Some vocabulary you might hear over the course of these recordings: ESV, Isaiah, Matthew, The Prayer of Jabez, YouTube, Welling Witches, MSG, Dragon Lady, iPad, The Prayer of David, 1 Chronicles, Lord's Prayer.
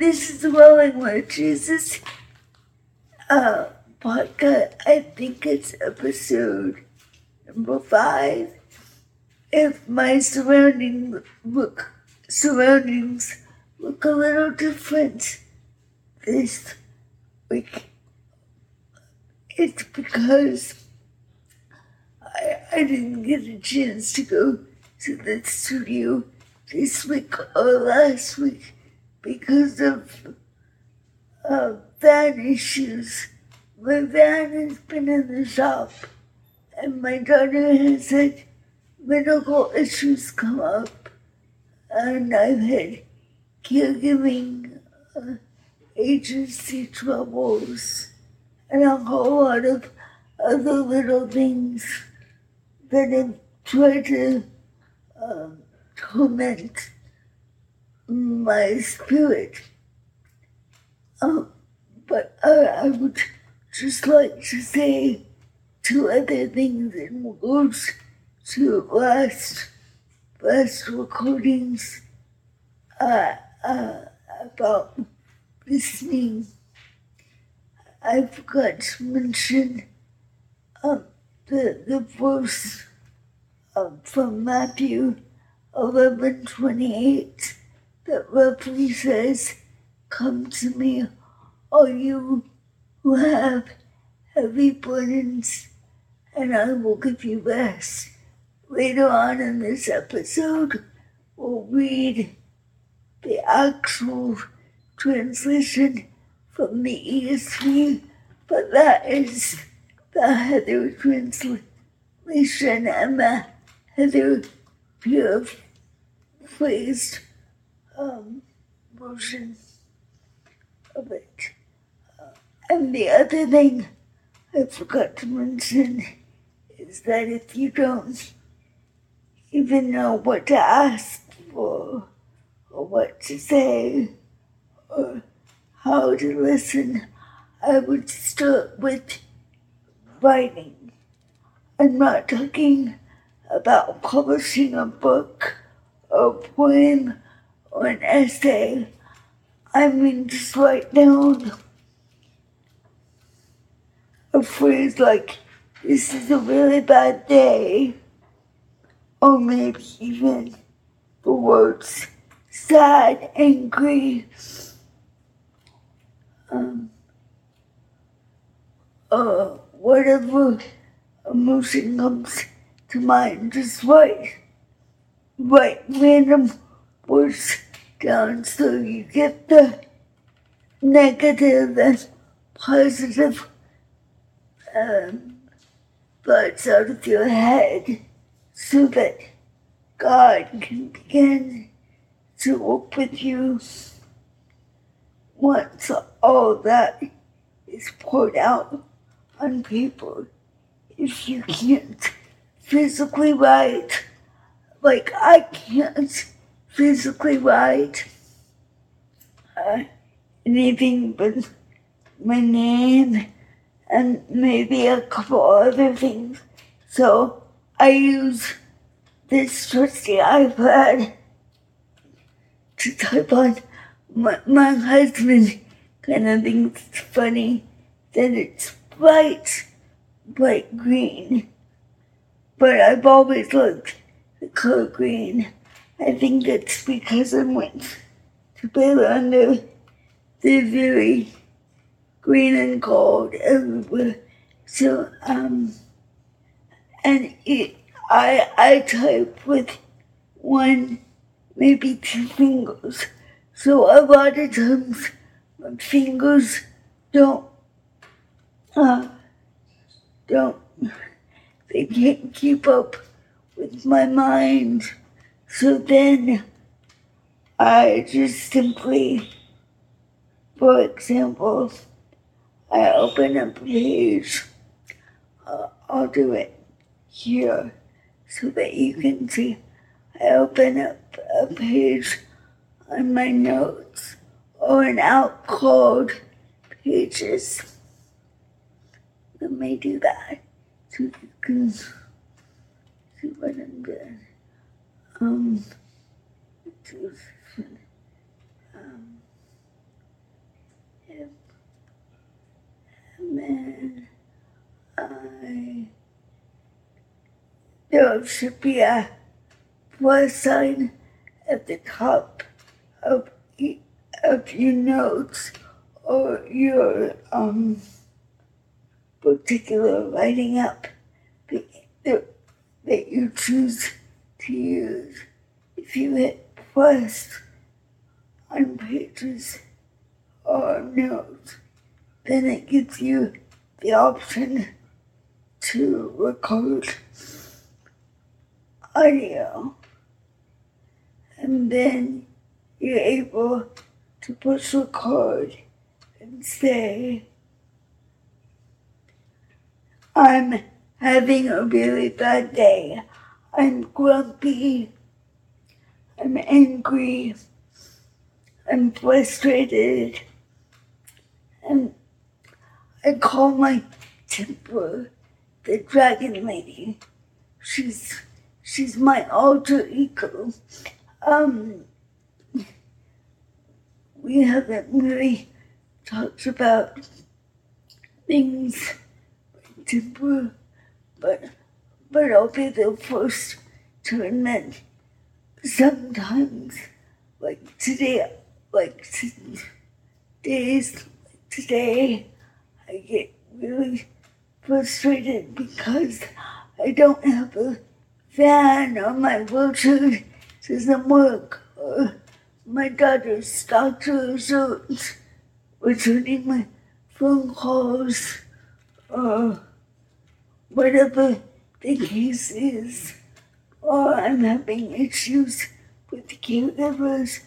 This is Welling Witches podcast. I think it's episode number 5. If my surroundings look a little different this week, it's because I didn't get a chance to go to the studio this week or last week because of van issues. My van has been in the shop, and my daughter has had medical issues come up, and I've had caregiving, agency troubles, and a whole lot of other little things that have tried to torment my spirit. But I would just like to say two other things in regards to last recordings about listening. I forgot to mention the verse from Matthew 11:28 that roughly says, "Come to me, all you who have heavy burdens, and I will give you rest." Later on in this episode, we'll read the actual translation from the ESV, but that is the Heather translation, and the Heather paraphrased version of it. And the other thing I forgot to mention is that if you don't even know what to ask for, or what to say, or how to listen, I would start with writing. I'm not talking about publishing a book, or a poem, or an essay. I mean, just write down a phrase like, "This is a really bad day," or maybe even the words sad, angry, whatever emotion comes to mind. Just write random words down so you get the negative and positive thoughts out of your head so that God can begin to work with you once all that is poured out on paper. If you can't physically write, like I can't physically write anything but my name and maybe a couple other things, so I use this trusty iPad to type on. My husband kind of thinks it's funny that it's bright green, but I've always liked the color green. I think it's because I went to bed under the very green and cold everywhere. So I type with one, maybe two fingers. So a lot of times my fingers they can't keep up with my mind. So then I just simply, for example, I open up a page. I'll do it here so that you can see. I open up a page on my notes, or an out called pages. Let me do that so you can see what I'm doing. There should be a plus sign at the top of your notes or your particular writing up that you choose to use. If you hit plus on pages or notes, then it gives you the option to record audio, and then you're able to push record and say, I'm having a really bad day, I'm grumpy, I'm angry, I'm frustrated, and I call my temper the Dragon Lady. She's my alter ego. We haven't really talked about things like temper, but I'll be the first to admit sometimes, like today, I get really frustrated because I don't have a fan or my wheelchair doesn't work, or my daughter's doctor is returning my phone calls, or whatever the case is, or I'm having issues with the caregivers.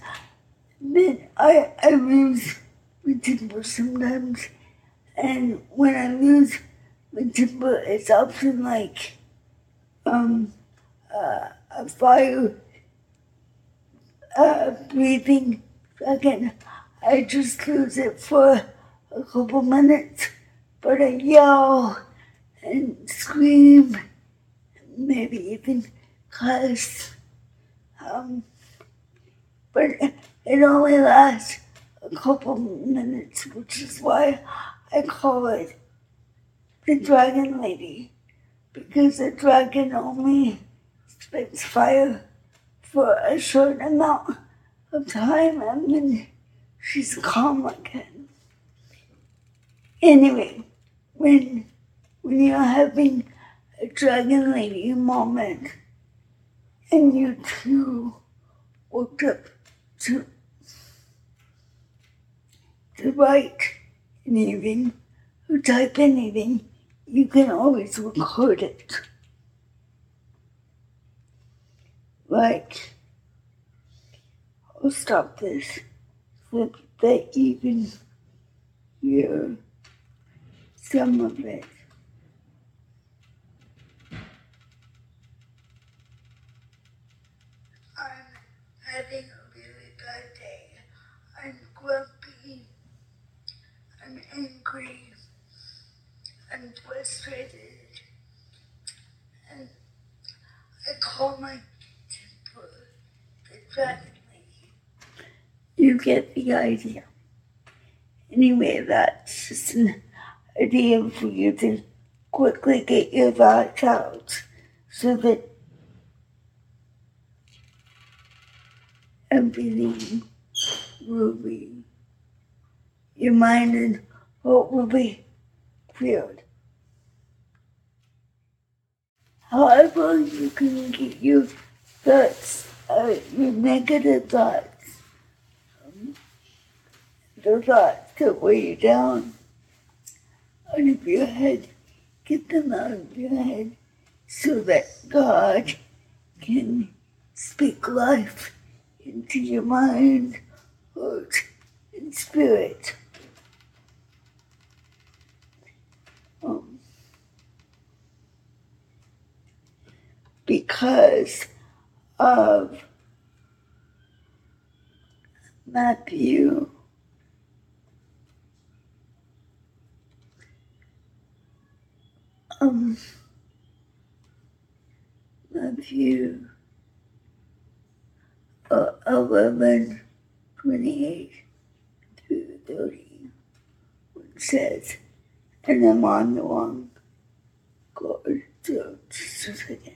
Then I lose my temper sometimes, and when I lose my temper, it's often like a fire breathing dragon. I just lose it for a couple minutes, but I yell and scream, maybe even cuss. But it only lasts a couple minutes, which is why I call it the Dragon Lady, because the dragon only spits fire for a short amount of time and then she's calm again. Anyway, when you're having a Dragon Lady moment and you too woke up to write anything or type anything, you can always record it. Right. I'll stop this so that you can hear some of it. I'm having a really bad day. I'm grumpy. I'm angry. I'm frustrated. And I call my You get the idea. Anyway, that's just an idea for you to quickly get your thoughts out so that everything will be, your mind and heart will be cleared. However, you can get your thoughts, your negative thoughts, the thoughts that weigh you down out of your head, get them out of your head so that God can speak life into your mind, heart, and spirit. Because of Matthew 11:28 through 30, which says, and I'm on the wrong God just again.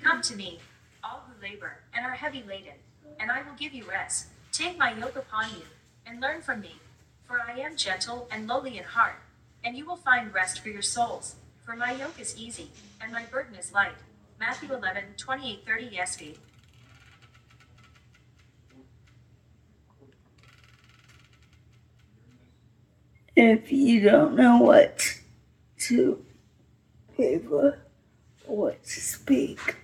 Come to me, all who labor and are heavy laden, and I will give you rest. Take my yoke upon you, and learn from me, for I am gentle and lowly in heart, and you will find rest for your souls. For my yoke is easy, and my burden is light. Matthew 11:28-30 ESV. If you don't know what to favor or what to speak,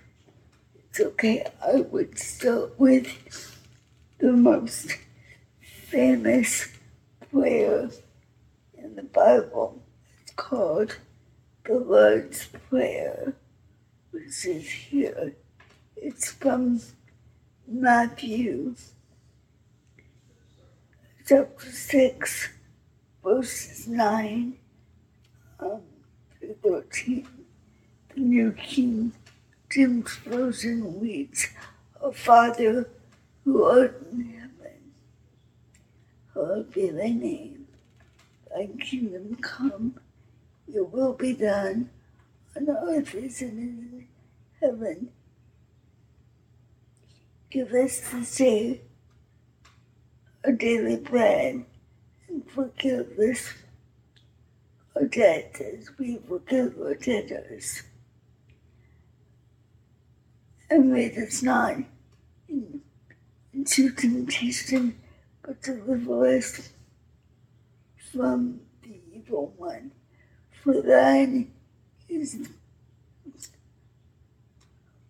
it's okay. I would start with the most famous prayer in the Bible. It's called the Lord's Prayer, which is here. It's from Matthew chapter 6. Verses 9 through 13, the New King James Version reads, "Our Father who art in heaven, hallowed be thy name. Thy kingdom come, your will be done on earth as it is in heaven. Give us this day our daily bread, and forgive us our debts as we forgive our debtors. And lead us not into temptation, but deliver us from the evil one. For thine is,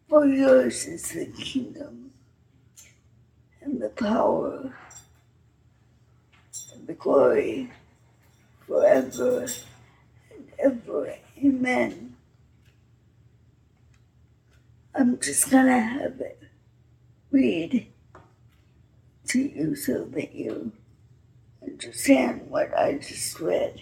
for yours is the kingdom and the power, the glory, forever and ever. Amen." I'm just gonna have it read to you so that you understand what I just read.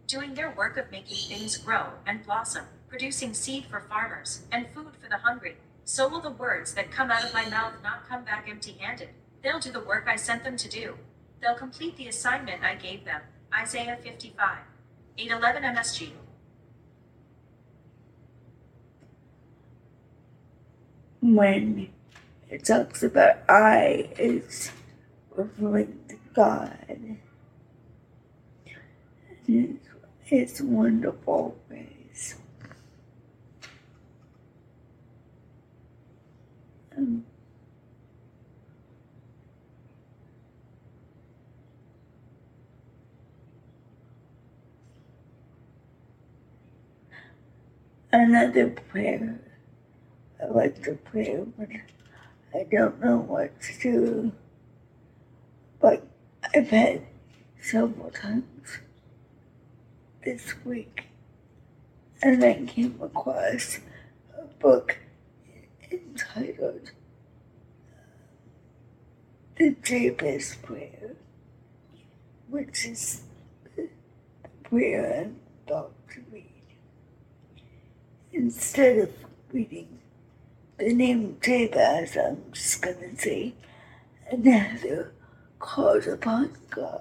doing their work of making things grow and blossom, producing seed for farmers and food for the hungry, so will the words that come out of my mouth not come back empty-handed. They'll do the work I sent them to do. They'll complete the assignment I gave them. Isaiah 55, 8:11 MSG. When it talks about I, it's referring to God. It's wonderful praise. Another prayer. I like to pray, but I don't know what to do. But I've had several times this week, and I came across a book entitled The Jabez Prayer, which is the prayer I'm about to read. Instead of reading the name Jabez, I'm just going to say, another calls upon God.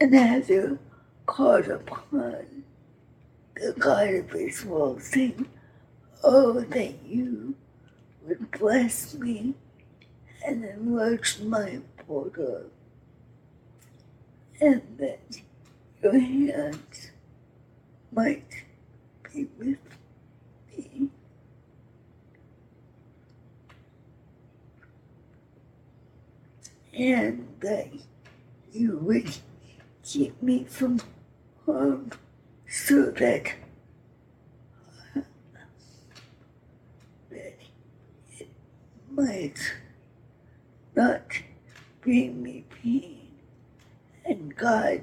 Another calls upon the God of Israel, saying, "Oh, that you would bless me and enlarge my border, and that your hands might be with me." And that you would keep me from harm, so that it might not bring me pain. And God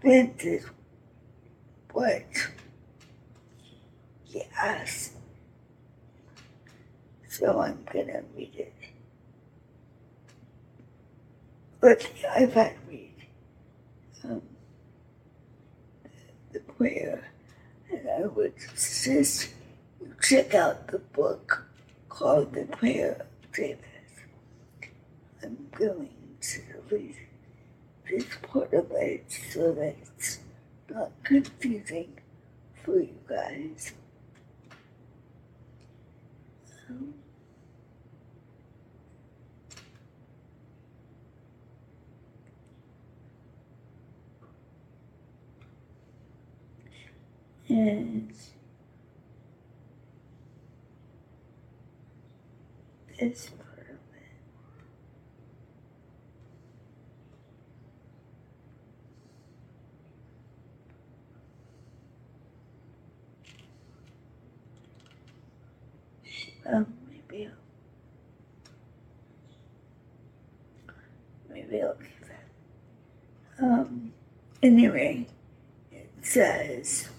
granted what he asked. So I'm gonna read it. Let the iPad read the prayer, and I would suggest you check out the book called The Prayer of David. I'm going to delete this part of it so that it's not confusing for you guys. And this part of it. Maybe I'll give that. Anyway, it says,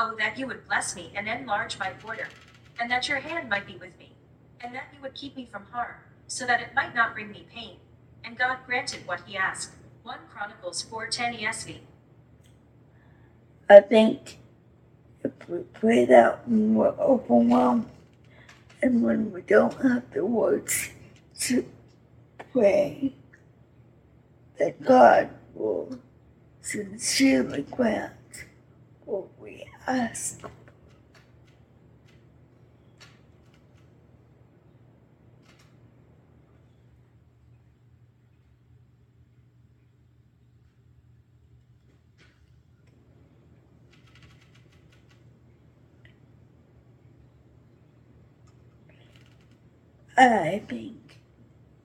"Oh, that you would bless me and enlarge my border, and that your hand might be with me, and that you would keep me from harm, so that it might not bring me pain." And God granted what he asked. 1 Chronicles 4:10 ESV. I think if we pray that when we're overwhelmed and when we don't have the words to pray, that God will sincerely grant what we ask. I think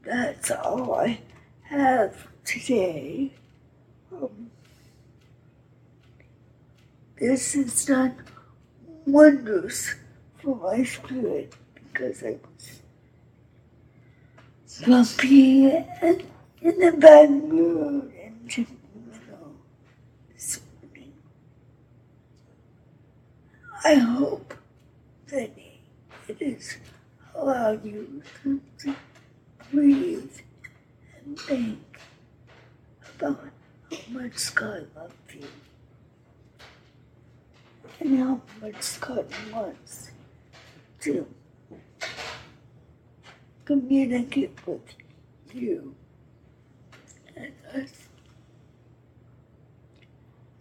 that's all I have today. This has done wonders for my spirit because I was grumpy and in the bad mood and temperamental this morning. I hope that it has allowed you to breathe and think about how much God loved you and how much God wants to communicate with you and us.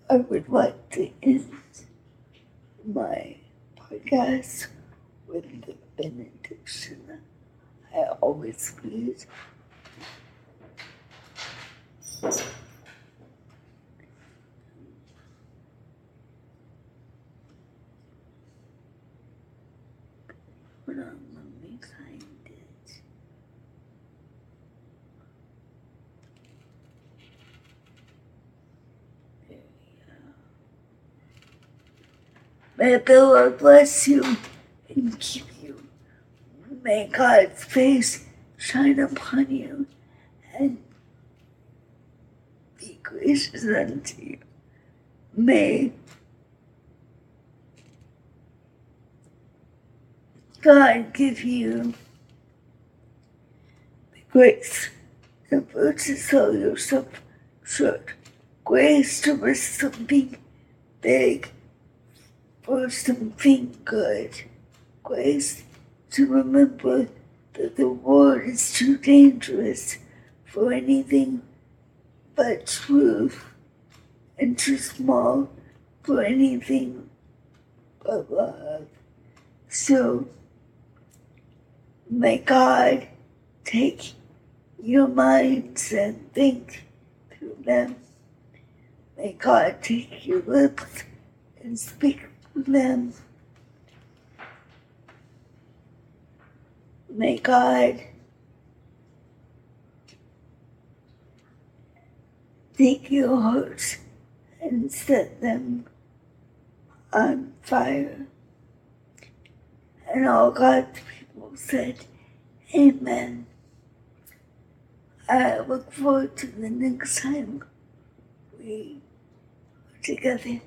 I would like to end my podcast with the benediction I always read. May the Lord bless you and keep you. May God's face shine upon you and be gracious unto you. May God give you the grace that purchase all your self-short, grace to risk something big for something good, grace to remember that the world is too dangerous for anything but truth, and too small for anything but love. So may God take your minds and think through them. May God take your lips and speak them. May God take your hearts and set them on fire. And all God's people said, Amen. I look forward to the next time we are together.